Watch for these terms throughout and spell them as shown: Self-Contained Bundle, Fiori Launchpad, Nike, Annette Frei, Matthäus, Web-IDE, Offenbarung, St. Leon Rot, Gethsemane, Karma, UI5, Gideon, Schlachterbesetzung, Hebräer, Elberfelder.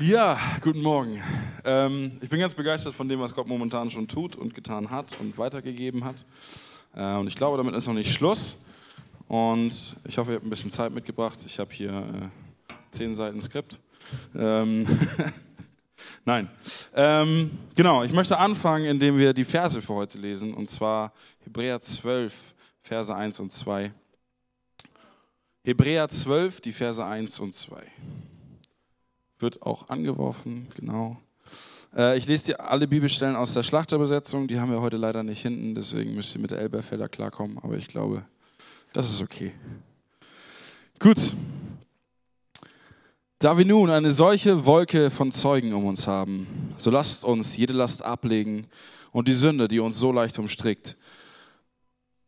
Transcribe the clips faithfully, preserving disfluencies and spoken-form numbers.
Ja, guten Morgen. Ähm, ich bin ganz begeistert von dem, was Gott momentan schon tut und getan hat und weitergegeben hat. Äh, und ich glaube, damit ist noch nicht Schluss. Und ich hoffe, ihr habt ein bisschen Zeit mitgebracht. Ich habe hier äh, zehn Seiten Skript. Ähm Nein. Ähm, genau, ich möchte anfangen, indem wir die Verse für heute lesen. Und zwar Hebräer zwölf, Verse eins und zwei. Hebräer zwölf, die Verse eins und zwei. Wird auch angeworfen, genau. Äh, ich lese dir alle Bibelstellen aus der Schlachterbesetzung. Die haben wir heute leider nicht hinten, deswegen müsst ihr mit der Elberfelder klarkommen. Aber ich glaube, das ist okay. Gut. Da wir nun eine solche Wolke von Zeugen um uns haben, so lasst uns jede Last ablegen und die Sünde, die uns so leicht umstrickt.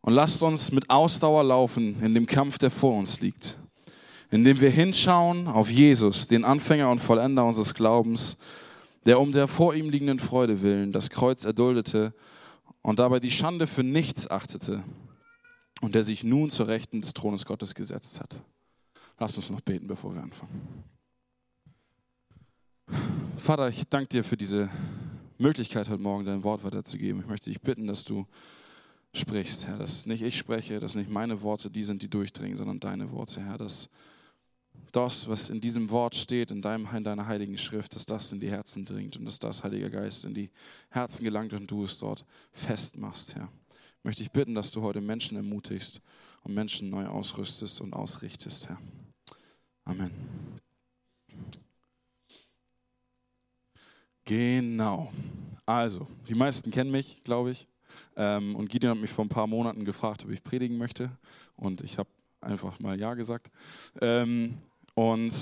Und lasst uns mit Ausdauer laufen in dem Kampf, der vor uns liegt, indem wir hinschauen auf Jesus, den Anfänger und Vollender unseres Glaubens, der um der vor ihm liegenden Freude willen das Kreuz erduldete und dabei die Schande für nichts achtete und der sich nun zur Rechten des Thrones Gottes gesetzt hat. Lasst uns noch beten, bevor wir anfangen. Vater, ich danke dir für diese Möglichkeit, heute Morgen dein Wort weiterzugeben. Ich möchte dich bitten, dass du sprichst, Herr, dass nicht ich spreche, dass nicht meine Worte die sind, die durchdringen, sondern deine Worte, Herr, dass das, was in diesem Wort steht, in, deinem, in deiner heiligen Schrift, dass das in die Herzen dringt und dass das, Heiliger Geist, in die Herzen gelangt und du es dort festmachst, Herr. Ich möchte dich bitten, dass du heute Menschen ermutigst und Menschen neu ausrüstest und ausrichtest, Herr. Amen. Genau. Also, die meisten kennen mich, glaube ich. Ähm, und Gideon hat mich vor ein paar Monaten gefragt, ob ich predigen möchte. Und ich habe einfach mal Ja gesagt. Ähm, und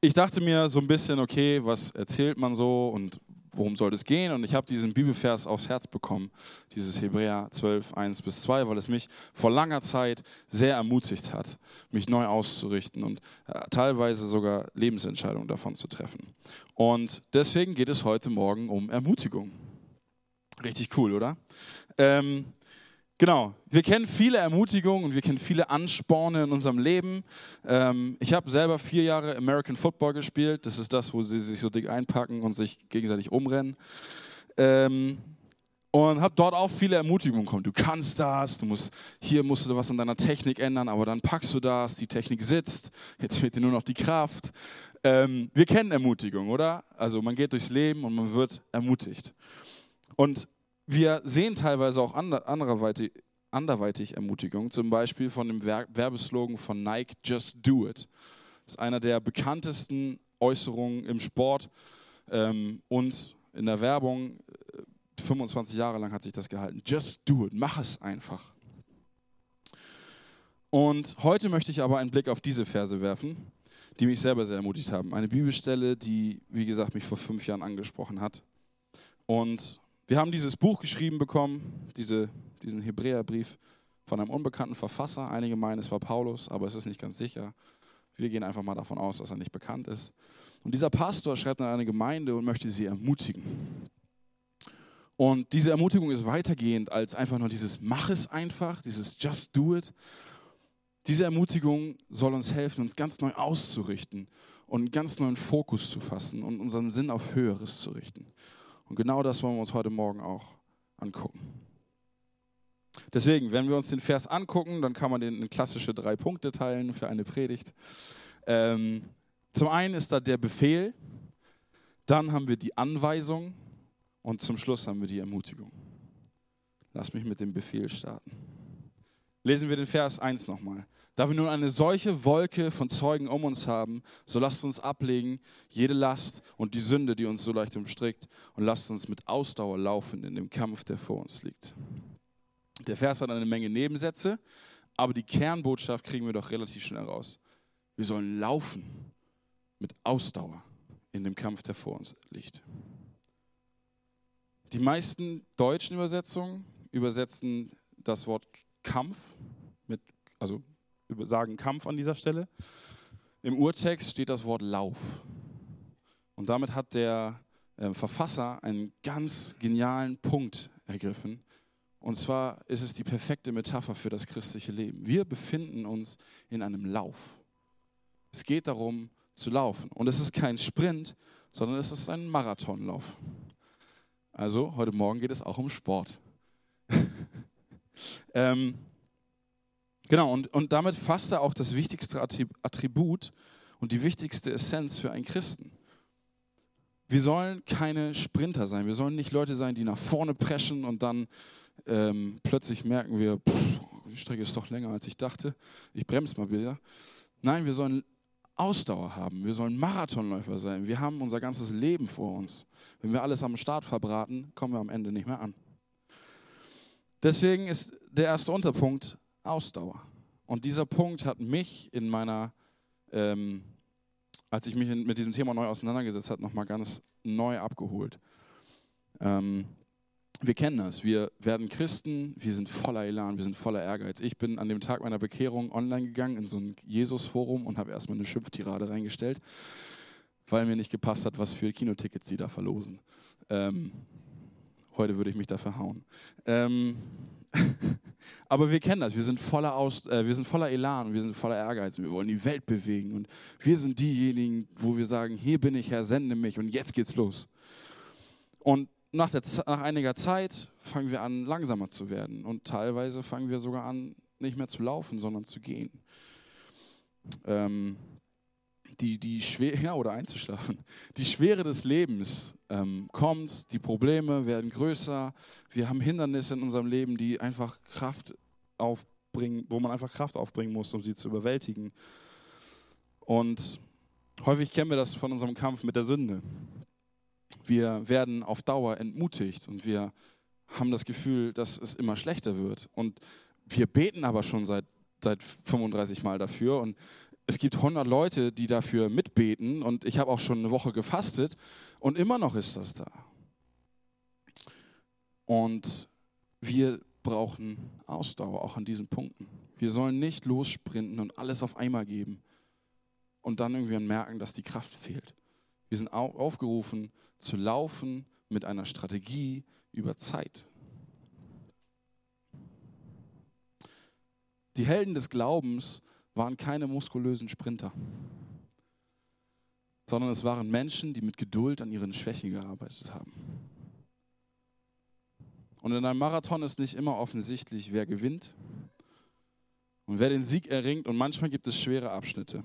ich dachte mir so ein bisschen, okay, was erzählt man so und worum soll es gehen? Und ich habe diesen Bibelvers aufs Herz bekommen, dieses Hebräer zwölf, eins bis zwei, weil es mich vor langer Zeit sehr ermutigt hat, mich neu auszurichten und äh, teilweise sogar Lebensentscheidungen davon zu treffen. Und deswegen geht es heute Morgen um Ermutigung. Richtig cool, oder? Ähm, genau, wir kennen viele Ermutigungen und wir kennen viele Ansporne in unserem Leben. Ähm, ich habe selber vier Jahre American Football gespielt. Das ist das, wo sie sich so dick einpacken und sich gegenseitig umrennen. Ähm, und habe dort auch viele Ermutigungen bekommen. Du kannst das, du musst, hier musst du was an deiner Technik ändern, aber dann packst du das, die Technik sitzt, jetzt fehlt dir nur noch die Kraft. Ähm, wir kennen Ermutigung, oder? Also man geht durchs Leben und man wird ermutigt. Und wir sehen teilweise auch anderweitig, anderweitig Ermutigung, zum Beispiel von dem Werbeslogan von Nike, Just Do It. Das ist einer der bekanntesten Äußerungen im Sport ähm, und in der Werbung. fünfundzwanzig Jahre lang hat sich das gehalten. Just do it, mach es einfach. Und heute möchte ich aber einen Blick auf diese Verse werfen, die mich selber sehr ermutigt haben. Eine Bibelstelle, die, wie gesagt, mich vor fünf Jahren angesprochen hat. Und wir haben dieses Buch geschrieben bekommen, diese, diesen Hebräerbrief von einem unbekannten Verfasser. Einige meinen, es war Paulus, aber es ist nicht ganz sicher. Wir gehen einfach mal davon aus, dass er nicht bekannt ist. Und dieser Pastor schreibt an eine Gemeinde und möchte sie ermutigen. Und diese Ermutigung ist weitergehend als einfach nur dieses Mach es einfach, dieses Just do it. Diese Ermutigung soll uns helfen, uns ganz neu auszurichten und einen ganz neuen Fokus zu fassen und unseren Sinn auf Höheres zu richten. Und genau das wollen wir uns heute Morgen auch angucken. Deswegen, wenn wir uns den Vers angucken, dann kann man den in klassische drei Punkte teilen für eine Predigt. Ähm, zum einen ist da der Befehl, dann haben wir die Anweisung und zum Schluss haben wir die Ermutigung. Lass mich mit dem Befehl starten. Lesen wir den Vers eins nochmal. Da wir nun eine solche Wolke von Zeugen um uns haben, so lasst uns ablegen jede Last und die Sünde, die uns so leicht umstrickt, und lasst uns mit Ausdauer laufen in dem Kampf, der vor uns liegt. Der Vers hat eine Menge Nebensätze, aber die Kernbotschaft kriegen wir doch relativ schnell raus. Wir sollen laufen mit Ausdauer in dem Kampf, der vor uns liegt. Die meisten deutschen Übersetzungen übersetzen das Wort Kampf mit, also sagen Kampf an dieser Stelle. Im Urtext steht das Wort Lauf. Und damit hat der äh, Verfasser einen ganz genialen Punkt ergriffen. Und zwar ist es die perfekte Metapher für das christliche Leben. Wir befinden uns in einem Lauf. Es geht darum, zu laufen. Und es ist kein Sprint, sondern es ist ein Marathonlauf. Also heute Morgen geht es auch um Sport. ähm, genau, und, und damit fasst er auch das wichtigste Attribut und die wichtigste Essenz für einen Christen. Wir sollen keine Sprinter sein. Wir sollen nicht Leute sein, die nach vorne preschen und dann ähm, plötzlich merken wir, pff, die Strecke ist doch länger, als ich dachte. Ich bremse mal wieder. Nein, wir sollen Ausdauer haben. Wir sollen Marathonläufer sein. Wir haben unser ganzes Leben vor uns. Wenn wir alles am Start verbraten, kommen wir am Ende nicht mehr an. Deswegen ist der erste Unterpunkt Ausdauer. Und dieser Punkt hat mich in meiner... Ähm, als ich mich mit diesem Thema neu auseinandergesetzt habe, nochmal ganz neu abgeholt. Ähm, wir kennen das, wir werden Christen, wir sind voller Elan, wir sind voller Ehrgeiz. Ich bin an dem Tag meiner Bekehrung online gegangen in so ein Jesus-Forum und habe erstmal eine Schimpftirade reingestellt, weil mir nicht gepasst hat, was für Kinotickets die da verlosen. Ähm, heute würde ich mich dafür hauen. Ähm, Aber wir kennen das, wir sind voller Aus, äh, wir sind voller Elan, wir sind voller Ehrgeiz und wir wollen die Welt bewegen. Und wir sind diejenigen, wo wir sagen, hier bin ich, Herr, sende mich und jetzt geht's los. Und nach, der, nach einiger Zeit fangen wir an, langsamer zu werden. Und teilweise fangen wir sogar an, nicht mehr zu laufen, sondern zu gehen. Ähm, die, die Schwere, ja, oder einzuschlafen. Die Schwere des Lebens ähm, kommt, die Probleme werden größer, wir haben Hindernisse in unserem Leben, die einfach Kraft aufbringen, wo man einfach Kraft aufbringen muss, um sie zu überwältigen. Und häufig kennen wir das von unserem Kampf mit der Sünde. Wir werden auf Dauer entmutigt und wir haben das Gefühl, dass es immer schlechter wird. Und wir beten aber schon seit, seit fünfunddreißig Mal dafür und es gibt hundert Leute, die dafür mitbeten und ich habe auch schon eine Woche gefastet und immer noch ist das da. Und wir brauchen Ausdauer auch an diesen Punkten. Wir sollen nicht lossprinten und alles auf einmal geben und dann irgendwie merken, dass die Kraft fehlt. Wir sind aufgerufen zu laufen mit einer Strategie über Zeit. Die Helden des Glaubens waren keine muskulösen Sprinter, sondern es waren Menschen, die mit Geduld an ihren Schwächen gearbeitet haben. Und in einem Marathon ist nicht immer offensichtlich, wer gewinnt und wer den Sieg erringt. Und manchmal gibt es schwere Abschnitte.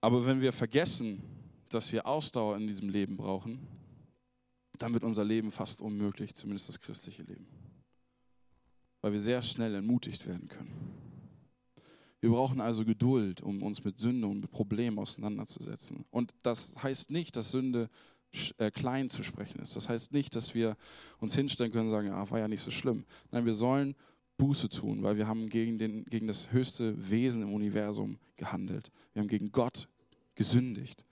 Aber wenn wir vergessen, dass wir Ausdauer in diesem Leben brauchen, dann wird unser Leben fast unmöglich, zumindest das christliche Leben. Weil wir sehr schnell entmutigt werden können. Wir brauchen also Geduld, um uns mit Sünde und mit Problemen auseinanderzusetzen. Und das heißt nicht, dass Sünde äh, klein zu sprechen ist. Das heißt nicht, dass wir uns hinstellen können und sagen, ah, war ja nicht so schlimm. Nein, wir sollen Buße tun, weil wir haben gegen, den, gegen das höchste Wesen im Universum gehandelt. Wir haben gegen Gott gesündigt.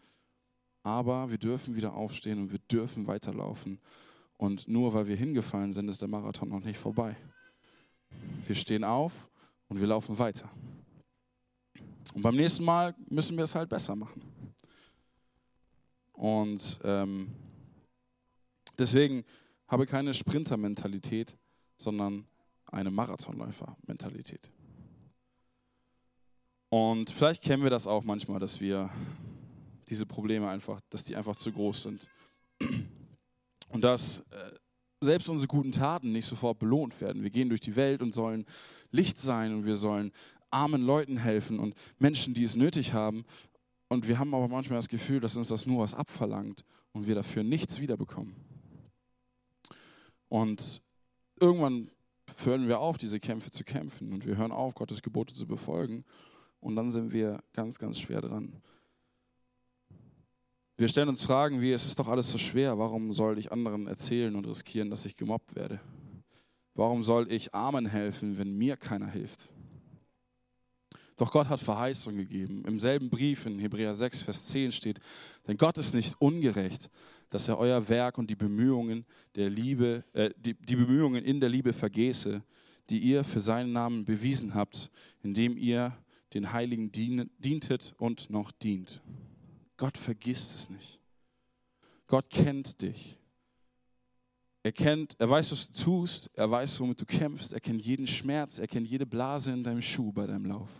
Aber wir dürfen wieder aufstehen und wir dürfen weiterlaufen. Und nur weil wir hingefallen sind, ist der Marathon noch nicht vorbei. Wir stehen auf und wir laufen weiter. Und beim nächsten Mal müssen wir es halt besser machen. Und ähm, deswegen habe ich keine Sprinter-Mentalität, sondern eine Marathonläufer-Mentalität. Und vielleicht kennen wir das auch manchmal, dass wir diese Probleme einfach, dass die einfach zu groß sind. Und dass äh, selbst unsere guten Taten nicht sofort belohnt werden. Wir gehen durch die Welt und sollen Licht sein und wir sollen armen Leuten helfen und Menschen, die es nötig haben. Und wir haben aber manchmal das Gefühl, dass uns das nur was abverlangt und wir dafür nichts wiederbekommen. Und irgendwann hören wir auf, diese Kämpfe zu kämpfen und wir hören auf, Gottes Gebote zu befolgen und dann sind wir ganz, ganz schwer dran. Wir stellen uns Fragen wie, es ist doch alles so schwer, warum soll ich anderen erzählen und riskieren, dass ich gemobbt werde? Warum soll ich Armen helfen, wenn mir keiner hilft? Doch Gott hat Verheißung gegeben. Im selben Brief in Hebräer sechs, Vers zehn steht, denn Gott ist nicht ungerecht, dass er euer Werk und die Bemühungen der Liebe, äh, die, die Bemühungen in der Liebe vergäße, die ihr für seinen Namen bewiesen habt, indem ihr den Heiligen dien, dientet und noch dient. Gott vergisst es nicht. Gott kennt dich. Er kennt, er weiß, was du tust, er weiß, womit du kämpfst, er kennt jeden Schmerz, er kennt jede Blase in deinem Schuh bei deinem Lauf.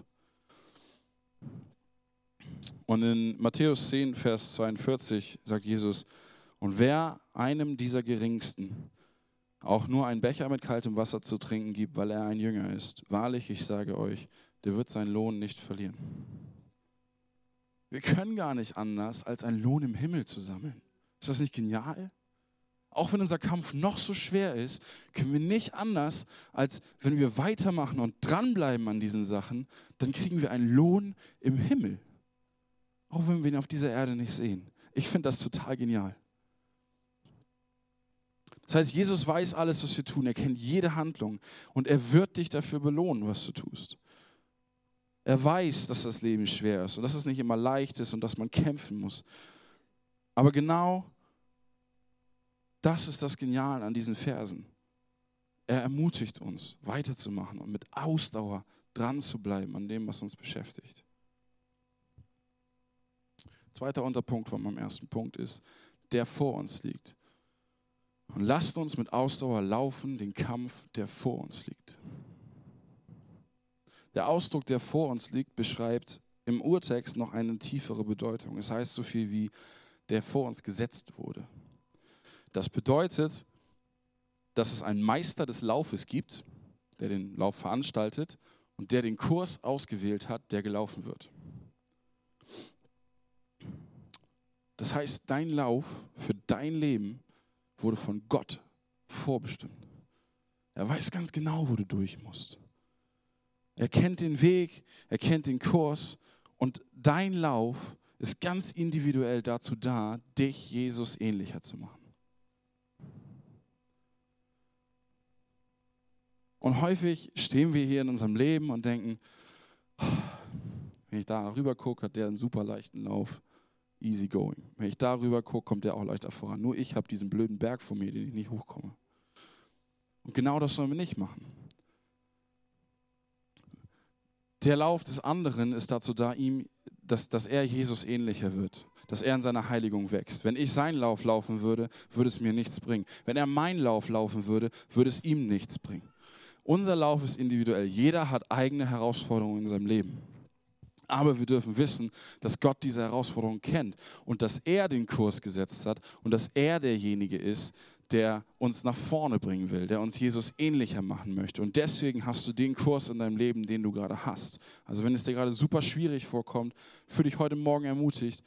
Und in Matthäus zehn, Vers zweiundvierzig sagt Jesus: Und wer einem dieser Geringsten auch nur einen Becher mit kaltem Wasser zu trinken gibt, weil er ein Jünger ist, wahrlich, ich sage euch, der wird seinen Lohn nicht verlieren. Wir können gar nicht anders, als einen Lohn im Himmel zu sammeln. Ist das nicht genial? Auch wenn unser Kampf noch so schwer ist, können wir nicht anders, als wenn wir weitermachen und dranbleiben an diesen Sachen, dann kriegen wir einen Lohn im Himmel. Auch wenn wir ihn auf dieser Erde nicht sehen. Ich finde das total genial. Das heißt, Jesus weiß alles, was wir tun. Er kennt jede Handlung. Und er wird dich dafür belohnen, was du tust. Er weiß, dass das Leben schwer ist und dass es nicht immer leicht ist und dass man kämpfen muss. Aber genau das ist das Geniale an diesen Versen. Er ermutigt uns, weiterzumachen und mit Ausdauer dran zu bleiben an dem, was uns beschäftigt. Zweiter Unterpunkt von meinem ersten Punkt ist, der vor uns liegt. Und lasst uns mit Ausdauer laufen, den Kampf, der vor uns liegt. Der Ausdruck, der vor uns liegt, beschreibt im Urtext noch eine tiefere Bedeutung. Es heißt so viel wie, der vor uns gesetzt wurde. Das bedeutet, dass es einen Meister des Laufes gibt, der den Lauf veranstaltet und der den Kurs ausgewählt hat, der gelaufen wird. Das heißt, dein Lauf für dein Leben wurde von Gott vorbestimmt. Er weiß ganz genau, wo du durch musst. Er kennt den Weg, er kennt den Kurs und dein Lauf ist ganz individuell dazu da, dich Jesus ähnlicher zu machen. Und häufig stehen wir hier in unserem Leben und denken, wenn ich da rüber gucke, hat der einen super leichten Lauf, easy going. Wenn ich da rüber gucke, kommt der auch leichter voran. Nur ich habe diesen blöden Berg vor mir, den ich nicht hochkomme. Und genau das sollen wir nicht machen. Der Lauf des anderen ist dazu da, ihm, dass, dass er Jesus ähnlicher wird, dass er in seiner Heiligung wächst. Wenn ich seinen Lauf laufen würde, würde es mir nichts bringen. Wenn er meinen Lauf laufen würde, würde es ihm nichts bringen. Unser Lauf ist individuell. Jeder hat eigene Herausforderungen in seinem Leben. Aber wir dürfen wissen, dass Gott diese Herausforderungen kennt und dass er den Kurs gesetzt hat und dass er derjenige ist, der uns nach vorne bringen will, der uns Jesus ähnlicher machen möchte. Und deswegen hast du den Kurs in deinem Leben, den du gerade hast. Also wenn es dir gerade super schwierig vorkommt, fühl dich heute Morgen ermutigt.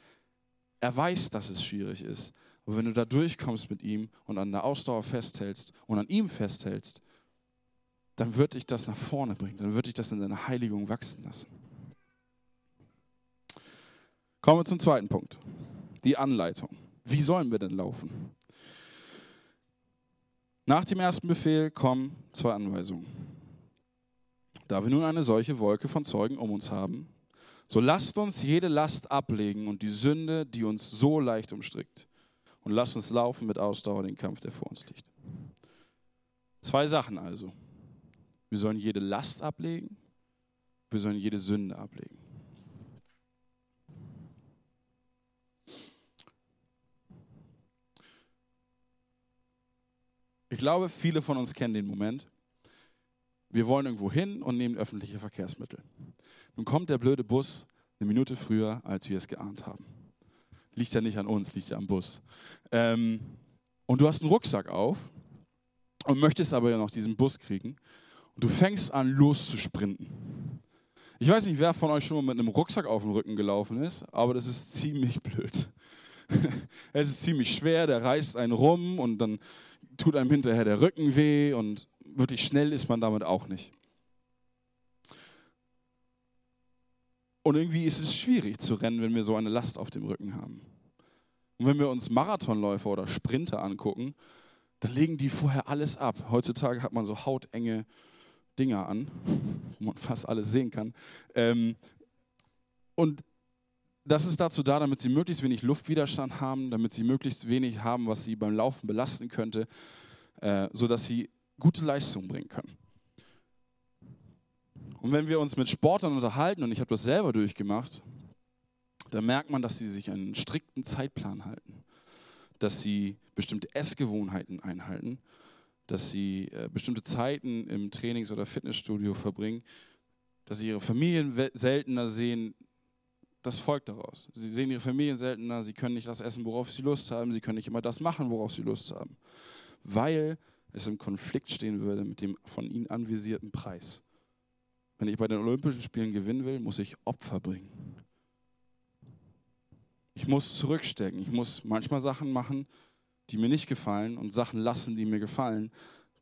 Er weiß, dass es schwierig ist. Aber wenn du da durchkommst mit ihm und an der Ausdauer festhältst und an ihm festhältst, dann wird dich das nach vorne bringen, dann wird dich das in deiner Heiligung wachsen lassen. Kommen wir zum zweiten Punkt, die Anleitung. Wie sollen wir denn laufen? Nach dem ersten Befehl kommen zwei Anweisungen. Da wir nun eine solche Wolke von Zeugen um uns haben, so lasst uns jede Last ablegen und die Sünde, die uns so leicht umstrickt. Und lasst uns laufen mit Ausdauer den Kampf, der vor uns liegt. Zwei Sachen also. Wir sollen jede Last ablegen, wir sollen jede Sünde ablegen. Ich glaube, viele von uns kennen den Moment. Wir wollen irgendwo hin und nehmen öffentliche Verkehrsmittel. Nun kommt der blöde Bus eine Minute früher, als wir es geahnt haben. Liegt ja nicht an uns, liegt ja am Bus. Ähm, und du hast einen Rucksack auf und möchtest aber ja noch diesen Bus kriegen. Du fängst an, loszusprinten. Ich weiß nicht, wer von euch schon mal mit einem Rucksack auf dem Rücken gelaufen ist, aber das ist ziemlich blöd. Es ist ziemlich schwer, der reißt einen rum und dann tut einem hinterher der Rücken weh und wirklich schnell ist man damit auch nicht. Und irgendwie ist es schwierig zu rennen, wenn wir so eine Last auf dem Rücken haben. Und wenn wir uns Marathonläufer oder Sprinter angucken, dann legen die vorher alles ab. Heutzutage hat man so hautenge Dinger an, wo man fast alles sehen kann. Ähm, und das ist dazu da, damit sie möglichst wenig Luftwiderstand haben, damit sie möglichst wenig haben, was sie beim Laufen belasten könnte, äh, sodass sie gute Leistung bringen können. Und wenn wir uns mit Sportlern unterhalten, und ich habe das selber durchgemacht, dann merkt man, dass sie sich einen strikten Zeitplan halten, dass sie bestimmte Essgewohnheiten einhalten, dass sie äh, bestimmte Zeiten im Trainings- oder Fitnessstudio verbringen, dass sie ihre Familien seltener sehen, das folgt daraus. Sie sehen ihre Familien seltener, sie können nicht das essen, worauf sie Lust haben, sie können nicht immer das machen, worauf sie Lust haben, weil es im Konflikt stehen würde mit dem von ihnen anvisierten Preis. Wenn ich bei den Olympischen Spielen gewinnen will, muss ich Opfer bringen. Ich muss zurückstecken, ich muss manchmal Sachen machen, die mir nicht gefallen und Sachen lassen, die mir gefallen,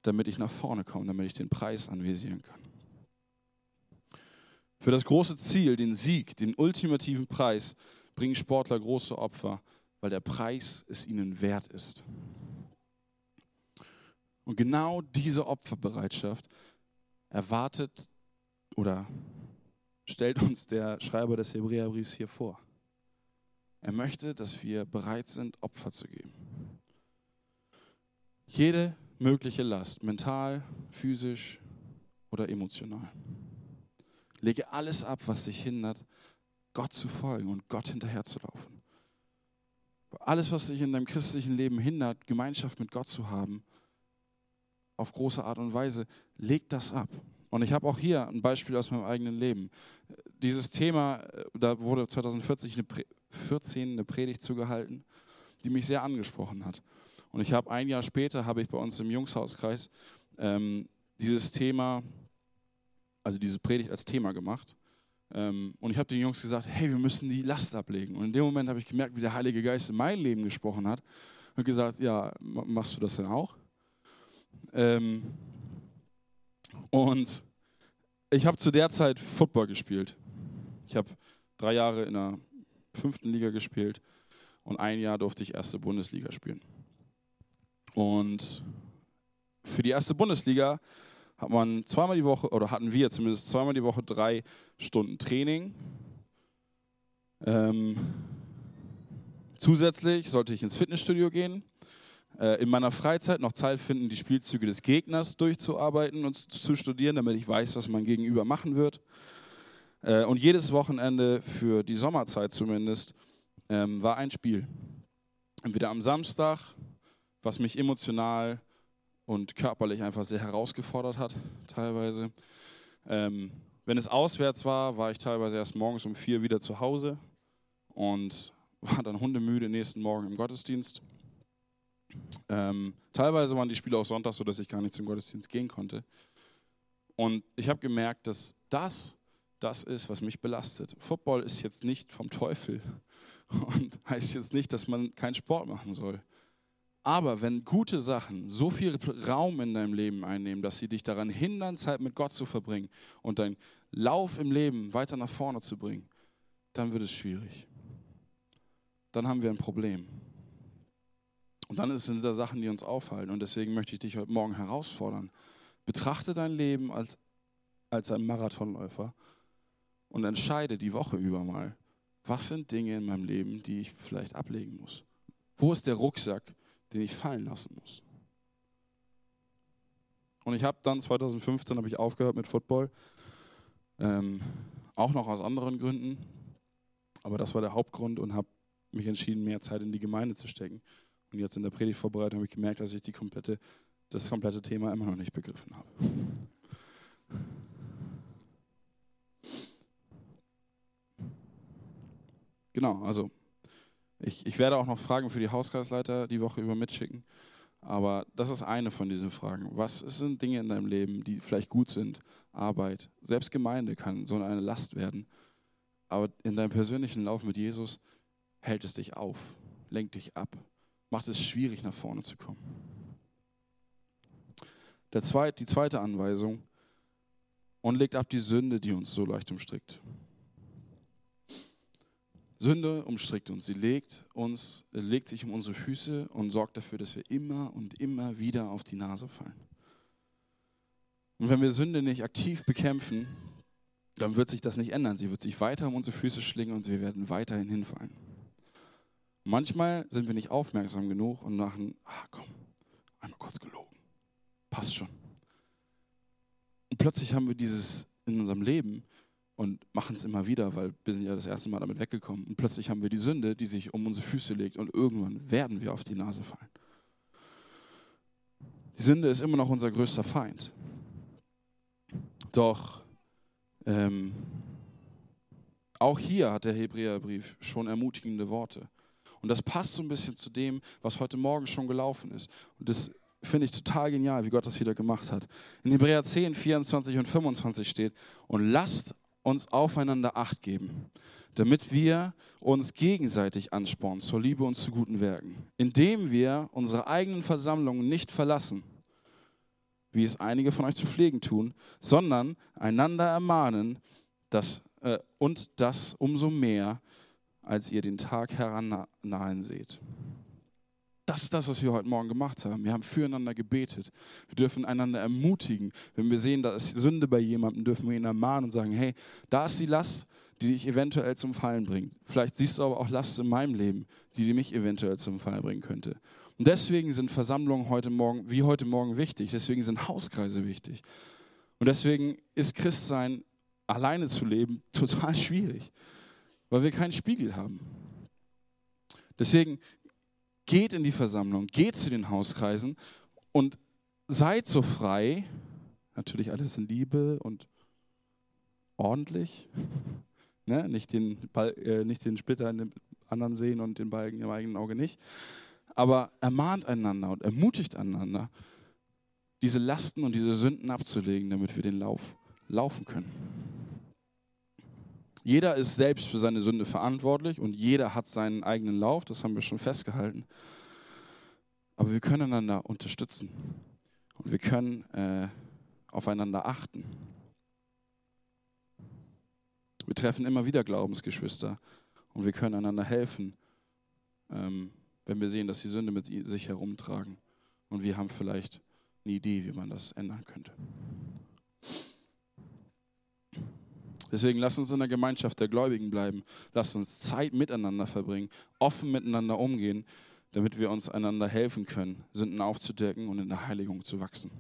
damit ich nach vorne komme, damit ich den Preis anvisieren kann. Für das große Ziel, den Sieg, den ultimativen Preis, bringen Sportler große Opfer, weil der Preis es ihnen wert ist. Und genau diese Opferbereitschaft erwartet oder stellt uns der Schreiber des Hebräerbriefs hier vor. Er möchte, dass wir bereit sind, Opfer zu geben. Jede mögliche Last, mental, physisch oder emotional. Lege alles ab, was dich hindert, Gott zu folgen und Gott hinterherzulaufen. Alles, was dich in deinem christlichen Leben hindert, Gemeinschaft mit Gott zu haben, auf große Art und Weise, leg das ab. Und ich habe auch hier ein Beispiel aus meinem eigenen Leben. Dieses Thema, da wurde zwanzig vierzehn eine Predigt zugehalten, die mich sehr angesprochen hat. Und ich habe ein Jahr später, habe ich bei uns im Jungshauskreis ähm, dieses Thema, also diese Predigt als Thema gemacht. Ähm, und ich habe den Jungs gesagt, hey, wir müssen die Last ablegen. Und in dem Moment habe ich gemerkt, wie der Heilige Geist in mein Leben gesprochen hat und gesagt, ja, machst du das denn auch? Ähm, und ich habe zu der Zeit Football gespielt. Ich habe drei Jahre in der fünften Liga gespielt und ein Jahr durfte ich erste Bundesliga spielen. Und für die erste Bundesliga hat man zweimal die Woche, oder hatten wir zumindest zweimal die Woche drei Stunden Training. Ähm, zusätzlich sollte ich ins Fitnessstudio gehen, äh, in meiner Freizeit noch Zeit finden, die Spielzüge des Gegners durchzuarbeiten und zu studieren, damit ich weiß, was mein Gegenüber machen wird. Äh, und jedes Wochenende, für die Sommerzeit zumindest, ähm, war ein Spiel. Entweder am Samstag, was mich emotional und körperlich einfach sehr herausgefordert hat, teilweise. Ähm, wenn es auswärts war, war ich teilweise erst morgens um vier wieder zu Hause und war dann hundemüde nächsten Morgen im Gottesdienst. Ähm, teilweise waren die Spiele auch sonntags, sodass ich gar nicht zum Gottesdienst gehen konnte. Und ich habe gemerkt, dass das das ist, was mich belastet. Football ist jetzt nicht vom Teufel und heißt jetzt nicht, dass man keinen Sport machen soll. Aber wenn gute Sachen so viel Raum in deinem Leben einnehmen, dass sie dich daran hindern, Zeit mit Gott zu verbringen und deinen Lauf im Leben weiter nach vorne zu bringen, dann wird es schwierig. Dann haben wir ein Problem. Und dann sind da Sachen, die uns aufhalten. Und deswegen möchte ich dich heute Morgen herausfordern. Betrachte dein Leben als, als ein Marathonläufer und entscheide die Woche über mal, was sind Dinge in meinem Leben, die ich vielleicht ablegen muss? Wo ist der Rucksack, den ich fallen lassen muss? Und ich habe dann zwanzig fünfzehn habe ich aufgehört mit Football, ähm, auch noch aus anderen Gründen, aber das war der Hauptgrund und habe mich entschieden, mehr Zeit in die Gemeinde zu stecken. Und jetzt in der Predigtvorbereitung habe ich gemerkt, dass ich die komplette, das komplette Thema immer noch nicht begriffen habe. Genau, also Ich, ich werde auch noch Fragen für die Hauskreisleiter die Woche über mitschicken, aber das ist eine von diesen Fragen. Was sind Dinge in deinem Leben, die vielleicht gut sind? Arbeit, selbst Gemeinde kann so eine Last werden, aber in deinem persönlichen Lauf mit Jesus hält es dich auf, lenkt dich ab, macht es schwierig, nach vorne zu kommen. Der zweit, die zweite Anweisung: und legt ab die Sünde, die uns so leicht umstrickt. Sünde umstrickt uns, sie legt, uns, legt sich um unsere Füße und sorgt dafür, dass wir immer und immer wieder auf die Nase fallen. Und wenn wir Sünde nicht aktiv bekämpfen, dann wird sich das nicht ändern. Sie wird sich weiter um unsere Füße schlingen und wir werden weiterhin hinfallen. Manchmal sind wir nicht aufmerksam genug und machen, ah komm, einmal kurz gelogen, passt schon. Und plötzlich haben wir dieses in unserem Leben, und machen es immer wieder, weil wir sind ja das erste Mal damit weggekommen. Und plötzlich haben wir die Sünde, die sich um unsere Füße legt. Und irgendwann werden wir auf die Nase fallen. Die Sünde ist immer noch unser größter Feind. Doch ähm, Auch hier hat der Hebräerbrief schon ermutigende Worte. Und das passt so ein bisschen zu dem, was heute Morgen schon gelaufen ist. Und das finde ich total genial, wie Gott das wieder gemacht hat. In Hebräer zehn, vierundzwanzig und fünfundzwanzig steht: Und lasst uns aufeinander Acht geben, damit wir uns gegenseitig anspornen zur Liebe und zu guten Werken, indem wir unsere eigenen Versammlungen nicht verlassen, wie es einige von euch zu pflegen tun, sondern einander ermahnen, dass, äh, und das umso mehr, als ihr den Tag herannahen seht. Das ist das, was wir heute Morgen gemacht haben. Wir haben füreinander gebetet. Wir dürfen einander ermutigen. Wenn wir sehen, da ist Sünde bei jemandem, dürfen wir ihn ermahnen und sagen, hey, da ist die Last, die dich eventuell zum Fallen bringt. Vielleicht siehst du aber auch Last in meinem Leben, die mich eventuell zum Fallen bringen könnte. Und deswegen sind Versammlungen heute Morgen, wie heute Morgen wichtig. Deswegen sind Hauskreise wichtig. Und deswegen ist Christsein, alleine zu leben, total schwierig, weil wir keinen Spiegel haben. Deswegen geht in die Versammlung, geht zu den Hauskreisen und seid so frei, natürlich alles in Liebe und ordentlich, ne? Nicht den Ball, äh, nicht den Splitter in dem anderen sehen und den Balken im eigenen Auge nicht, aber ermahnt einander und ermutigt einander, diese Lasten und diese Sünden abzulegen, damit wir den Lauf laufen können. Jeder ist selbst für seine Sünde verantwortlich und jeder hat seinen eigenen Lauf, das haben wir schon festgehalten. Aber wir können einander unterstützen und wir können äh, aufeinander achten. Wir treffen immer wieder Glaubensgeschwister und wir können einander helfen, ähm, wenn wir sehen, dass die Sünde mit sich herumtragen. Und wir haben vielleicht eine Idee, wie man das ändern könnte. Deswegen lasst uns in der Gemeinschaft der Gläubigen bleiben. Lasst uns Zeit miteinander verbringen, offen miteinander umgehen, damit wir uns einander helfen können, Sünden aufzudecken und in der Heiligung zu wachsen.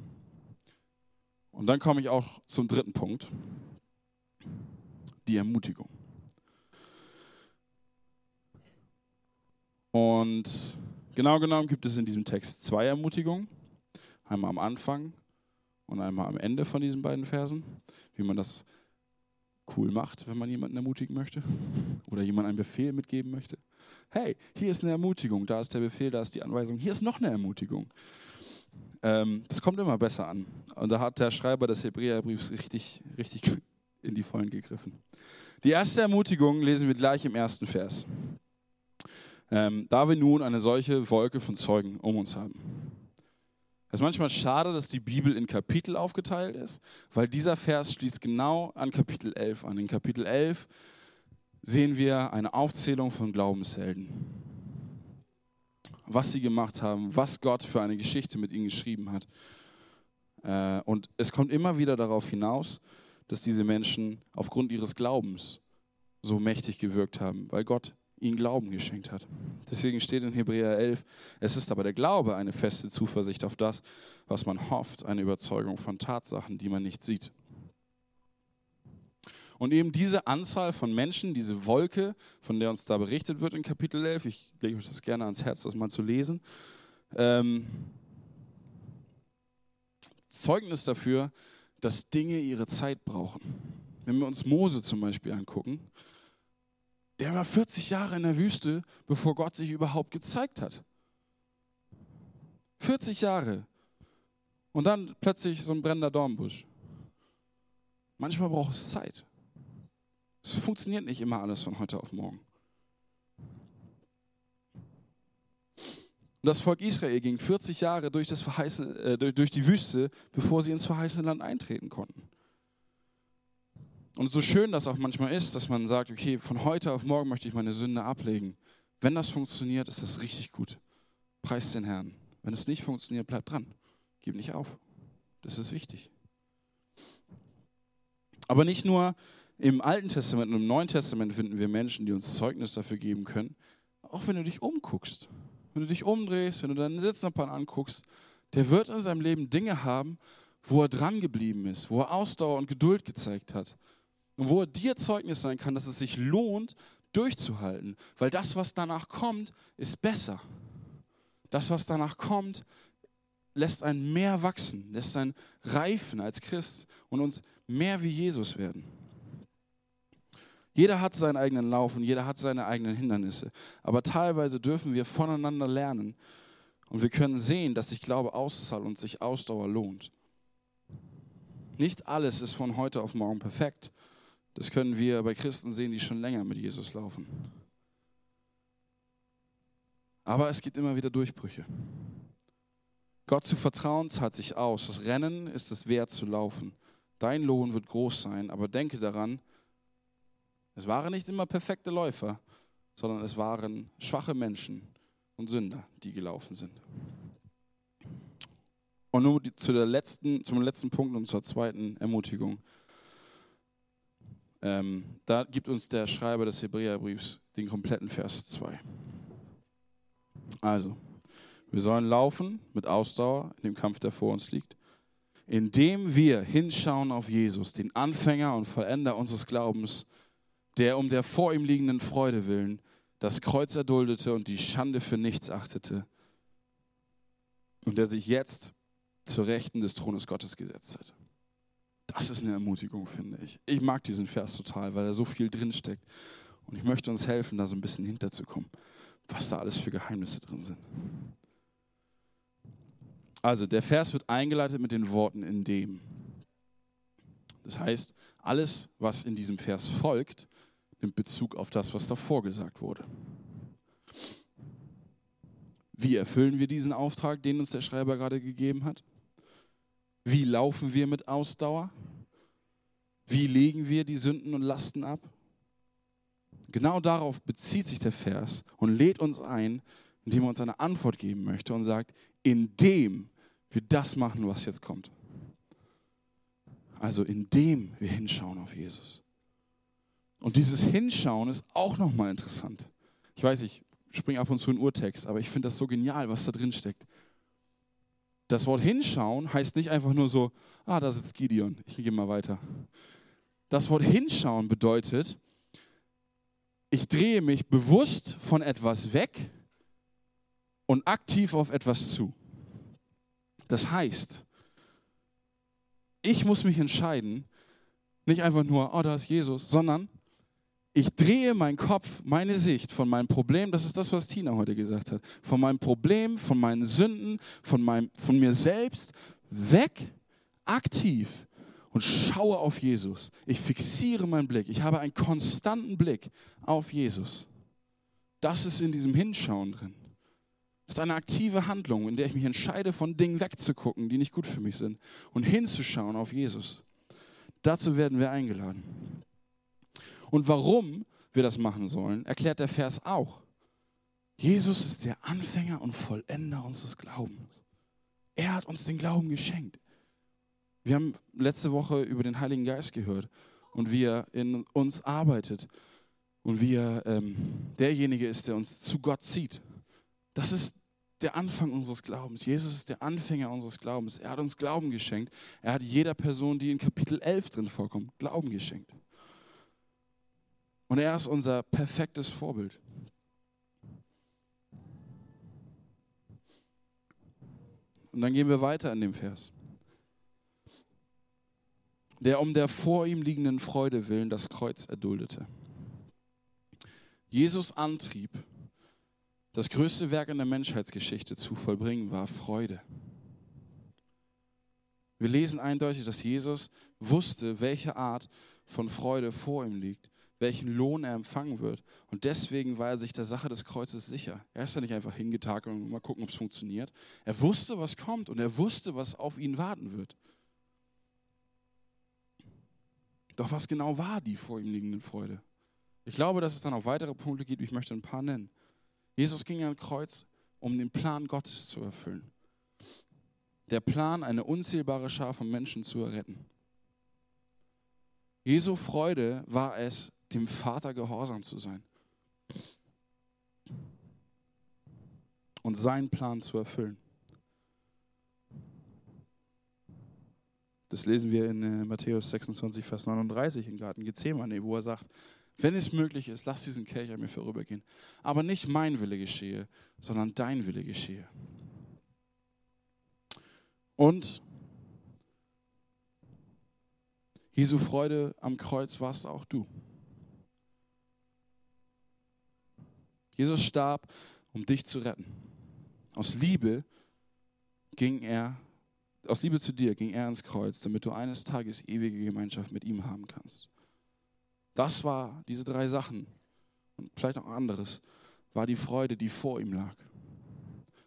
Und dann komme ich auch zum dritten Punkt, die Ermutigung. Und genau genommen gibt es in diesem Text zwei Ermutigungen, einmal am Anfang und einmal am Ende von diesen beiden Versen, wie man das cool macht, wenn man jemanden ermutigen möchte oder jemand einen Befehl mitgeben möchte. Hey, hier ist eine Ermutigung, da ist der Befehl, da ist die Anweisung, hier ist noch eine Ermutigung. Ähm, das kommt immer besser an. Und da hat der Schreiber des Hebräerbriefs richtig, richtig in die Vollen gegriffen. Die erste Ermutigung lesen wir gleich im ersten Vers. Ähm, da wir nun eine solche Wolke von Zeugen um uns haben. Es ist manchmal schade, dass die Bibel in Kapitel aufgeteilt ist, weil dieser Vers schließt genau an Kapitel elf an. In Kapitel elf sehen wir eine Aufzählung von Glaubenshelden. Was sie gemacht haben, was Gott für eine Geschichte mit ihnen geschrieben hat. Und es kommt immer wieder darauf hinaus, dass diese Menschen aufgrund ihres Glaubens so mächtig gewirkt haben, weil Gott ihnen Glauben geschenkt hat. Deswegen steht in Hebräer elf, es ist aber der Glaube eine feste Zuversicht auf das, was man hofft, eine Überzeugung von Tatsachen, die man nicht sieht. Und eben diese Anzahl von Menschen, diese Wolke, von der uns da berichtet wird in Kapitel elf, ich lege euch das gerne ans Herz, das mal zu lesen, ähm, Zeugnis dafür, dass Dinge ihre Zeit brauchen. Wenn wir uns Mose zum Beispiel angucken, der war vierzig Jahre in der Wüste, bevor Gott sich überhaupt gezeigt hat. vierzig Jahre. Und dann plötzlich so ein brennender Dornbusch. Manchmal braucht es Zeit. Es funktioniert nicht immer alles von heute auf morgen. Und das Volk Israel ging vierzig Jahre durch, das verheißene, äh, durch, durch die Wüste, bevor sie ins verheißene Land eintreten konnten. Und so schön das auch manchmal ist, dass man sagt, okay, von heute auf morgen möchte ich meine Sünde ablegen. Wenn das funktioniert, ist das richtig gut. Preist den Herrn. Wenn es nicht funktioniert, bleibt dran. Gib nicht auf. Das ist wichtig. Aber nicht nur im Alten Testament und im Neuen Testament finden wir Menschen, die uns Zeugnis dafür geben können. Auch wenn du dich umguckst, wenn du dich umdrehst, wenn du deinen Sitznachbarn anguckst, der wird in seinem Leben Dinge haben, wo er dran geblieben ist, wo er Ausdauer und Geduld gezeigt hat. Und wo er dir Zeugnis sein kann, dass es sich lohnt, durchzuhalten. Weil das, was danach kommt, ist besser. Das, was danach kommt, lässt einen mehr wachsen, lässt einen reifen als Christ und uns mehr wie Jesus werden. Jeder hat seinen eigenen Lauf und jeder hat seine eigenen Hindernisse. Aber teilweise dürfen wir voneinander lernen und wir können sehen, dass sich Glaube auszahlt und sich Ausdauer lohnt. Nicht alles ist von heute auf morgen perfekt. Das können wir bei Christen sehen, die schon länger mit Jesus laufen. Aber es gibt immer wieder Durchbrüche. Gott zu vertrauen zahlt sich aus. Das Rennen ist es wert zu laufen. Dein Lohn wird groß sein, aber denke daran, es waren nicht immer perfekte Läufer, sondern es waren schwache Menschen und Sünder, die gelaufen sind. Und nun zu der letzten, zum letzten Punkt und zur zweiten Ermutigung. Ähm, da gibt uns der Schreiber des Hebräerbriefs den kompletten Vers zwei. Also, wir sollen laufen mit Ausdauer in dem Kampf, der vor uns liegt, indem wir hinschauen auf Jesus, den Anfänger und Vollender unseres Glaubens, der um der vor ihm liegenden Freude willen das Kreuz erduldete und die Schande für nichts achtete und der sich jetzt zur Rechten des Thrones Gottes gesetzt hat. Das ist eine Ermutigung, finde ich. Ich mag diesen Vers total, weil da so viel drinsteckt und ich möchte uns helfen, da so ein bisschen hinterzukommen, was da alles für Geheimnisse drin sind. Also der Vers wird eingeleitet mit den Worten in dem. Das heißt, alles, was in diesem Vers folgt, nimmt Bezug auf das, was davor gesagt wurde. Wie erfüllen wir diesen Auftrag, den uns der Schreiber gerade gegeben hat? Wie laufen wir mit Ausdauer? Wie legen wir die Sünden und Lasten ab? Genau darauf bezieht sich der Vers und lädt uns ein, indem er uns eine Antwort geben möchte und sagt, indem wir das machen, was jetzt kommt. Also indem wir hinschauen auf Jesus. Und dieses Hinschauen ist auch nochmal interessant. Ich weiß, ich springe ab und zu in Urtext, aber ich finde das so genial, was da drin steckt. Das Wort hinschauen heißt nicht einfach nur so, ah, da sitzt Gideon, ich gehe mal weiter. Das Wort hinschauen bedeutet, ich drehe mich bewusst von etwas weg und aktiv auf etwas zu. Das heißt, ich muss mich entscheiden, nicht einfach nur, oh, da ist Jesus, sondern ich drehe meinen Kopf, meine Sicht von meinem Problem, das ist das, was Tina heute gesagt hat, von meinem Problem, von meinen Sünden, von, meinem, von mir selbst, weg, aktiv und schaue auf Jesus. Ich fixiere meinen Blick, ich habe einen konstanten Blick auf Jesus. Das ist in diesem Hinschauen drin. Das ist eine aktive Handlung, in der ich mich entscheide, von Dingen wegzugucken, die nicht gut für mich sind, und hinzuschauen auf Jesus. Dazu werden wir eingeladen. Und warum wir das machen sollen, erklärt der Vers auch. Jesus ist der Anfänger und Vollender unseres Glaubens. Er hat uns den Glauben geschenkt. Wir haben letzte Woche über den Heiligen Geist gehört und wie er in uns arbeitet und wie er ähm, derjenige ist, der uns zu Gott zieht. Das ist der Anfang unseres Glaubens. Jesus ist der Anfänger unseres Glaubens. Er hat uns Glauben geschenkt. Er hat jeder Person, die in Kapitel elf drin vorkommt, Glauben geschenkt. Und er ist unser perfektes Vorbild. Und dann gehen wir weiter in dem Vers. Der um der vor ihm liegenden Freude willen das Kreuz erduldete. Jesus' Antrieb, das größte Werk in der Menschheitsgeschichte zu vollbringen, war Freude. Wir lesen eindeutig, dass Jesus wusste, welche Art von Freude vor ihm liegt, welchen Lohn er empfangen wird. Und deswegen war er sich der Sache des Kreuzes sicher. Er ist ja nicht einfach hingetagt und mal gucken, ob es funktioniert. Er wusste, was kommt und er wusste, was auf ihn warten wird. Doch was genau war die vor ihm liegende Freude? Ich glaube, dass es dann auch weitere Punkte gibt. Ich möchte ein paar nennen. Jesus ging ans Kreuz, um den Plan Gottes zu erfüllen. Der Plan, eine unzählbare Schar von Menschen zu erretten. Jesu Freude war es, dem Vater gehorsam zu sein und seinen Plan zu erfüllen. Das lesen wir in Matthäus sechsundzwanzig, Vers neununddreißig im Garten Gethsemane, wo er sagt, wenn es möglich ist, lass diesen Kelch an mir vorübergehen. Aber nicht mein Wille geschehe, sondern dein Wille geschehe. Und Jesu Freude am Kreuz warst auch du. Jesus starb, um dich zu retten. Aus Liebe ging er, aus Liebe zu dir ging er ans Kreuz, damit du eines Tages ewige Gemeinschaft mit ihm haben kannst. Das war diese drei Sachen und vielleicht noch anderes, war die Freude, die vor ihm lag.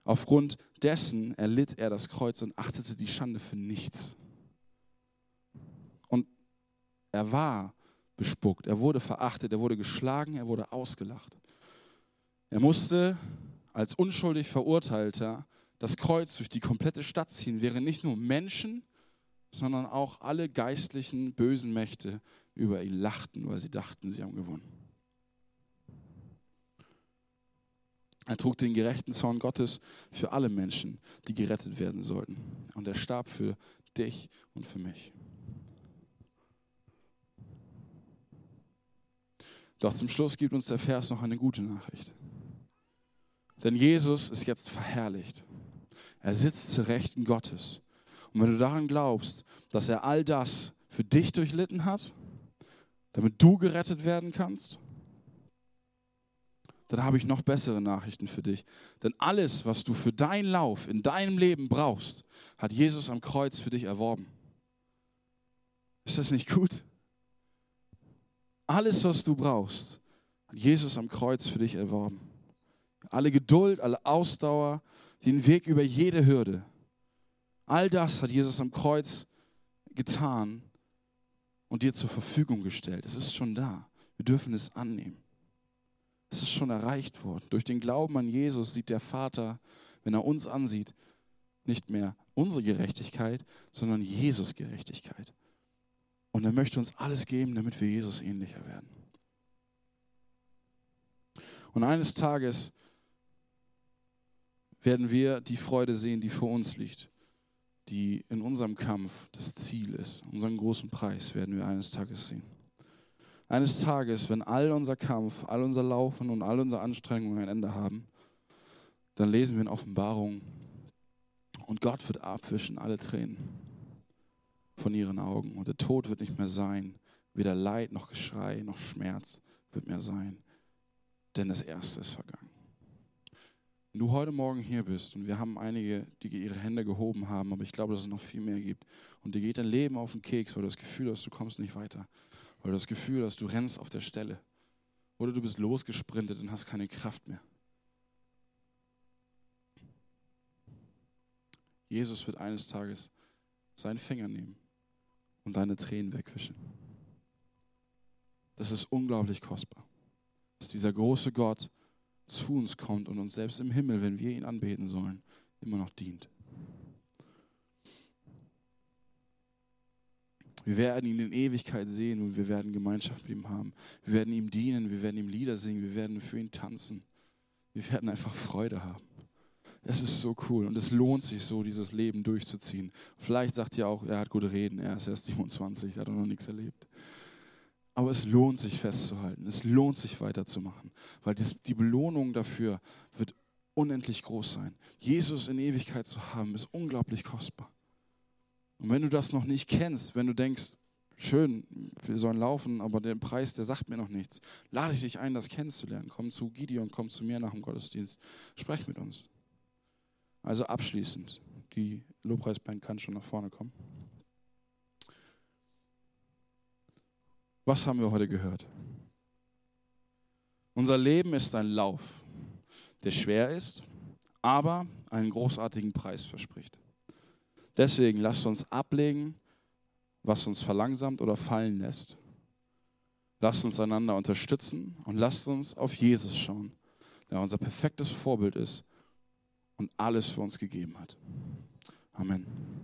Aufgrund dessen erlitt er das Kreuz und achtete die Schande für nichts. Und er war bespuckt, er wurde verachtet, er wurde geschlagen, er wurde ausgelacht. Er musste als unschuldig Verurteilter das Kreuz durch die komplette Stadt ziehen, während nicht nur Menschen, sondern auch alle geistlichen bösen Mächte über ihn lachten, weil sie dachten, sie haben gewonnen. Er trug den gerechten Zorn Gottes für alle Menschen, die gerettet werden sollten. Und er starb für dich und für mich. Doch zum Schluss gibt uns der Vers noch eine gute Nachricht. Denn Jesus ist jetzt verherrlicht. Er sitzt zur Rechten Gottes. Und wenn du daran glaubst, dass er all das für dich durchlitten hat, damit du gerettet werden kannst, dann habe ich noch bessere Nachrichten für dich. Denn alles, was du für deinen Lauf in deinem Leben brauchst, hat Jesus am Kreuz für dich erworben. Ist das nicht gut? Alles, was du brauchst, hat Jesus am Kreuz für dich erworben. Alle Geduld, alle Ausdauer, den Weg über jede Hürde. All das hat Jesus am Kreuz getan und dir zur Verfügung gestellt. Es ist schon da. Wir dürfen es annehmen. Es ist schon erreicht worden. Durch den Glauben an Jesus sieht der Vater, wenn er uns ansieht, nicht mehr unsere Gerechtigkeit, sondern Jesus' Gerechtigkeit. Und er möchte uns alles geben, damit wir Jesus ähnlicher werden. Und eines Tages werden wir die Freude sehen, die vor uns liegt, die in unserem Kampf das Ziel ist. Unseren großen Preis werden wir eines Tages sehen. Eines Tages, wenn all unser Kampf, all unser Laufen und all unsere Anstrengungen ein Ende haben, dann lesen wir in Offenbarung und Gott wird abwischen alle Tränen von ihren Augen und der Tod wird nicht mehr sein, weder Leid noch Geschrei noch Schmerz wird mehr sein, denn das Erste ist vergangen. Wenn du heute Morgen hier bist und wir haben einige, die ihre Hände gehoben haben, aber ich glaube, dass es noch viel mehr gibt und dir geht dein Leben auf den Keks, weil du das Gefühl hast, du kommst nicht weiter. Oder das Gefühl, dass du rennst auf der Stelle. Oder du bist losgesprintet und hast keine Kraft mehr. Jesus wird eines Tages seinen Finger nehmen und deine Tränen wegwischen. Das ist unglaublich kostbar, dass dieser große Gott zu uns kommt und uns selbst im Himmel, wenn wir ihn anbeten sollen, immer noch dient. Wir werden ihn in Ewigkeit sehen und wir werden Gemeinschaft mit ihm haben. Wir werden ihm dienen, wir werden ihm Lieder singen, wir werden für ihn tanzen. Wir werden einfach Freude haben. Es ist so cool und es lohnt sich so, dieses Leben durchzuziehen. Vielleicht sagt ihr auch, er hat gute Reden, er ist erst siebenundzwanzig, er hat noch nichts erlebt. Aber es lohnt sich festzuhalten, es lohnt sich weiterzumachen, weil die Belohnung dafür wird unendlich groß sein. Jesus in Ewigkeit zu haben, ist unglaublich kostbar. Und wenn du das noch nicht kennst, wenn du denkst, schön, wir sollen laufen, aber der Preis, der sagt mir noch nichts, lade ich dich ein, das kennenzulernen. Komm zu Gideon, komm zu mir nach dem Gottesdienst. Sprech mit uns. Also abschließend, die Lobpreisband kann schon nach vorne kommen. Was haben wir heute gehört? Unser Leben ist ein Lauf, der schwer ist, aber einen großartigen Preis verspricht. Deswegen lasst uns ablegen, was uns verlangsamt oder fallen lässt. Lasst uns einander unterstützen und lasst uns auf Jesus schauen, der unser perfektes Vorbild ist und alles für uns gegeben hat. Amen.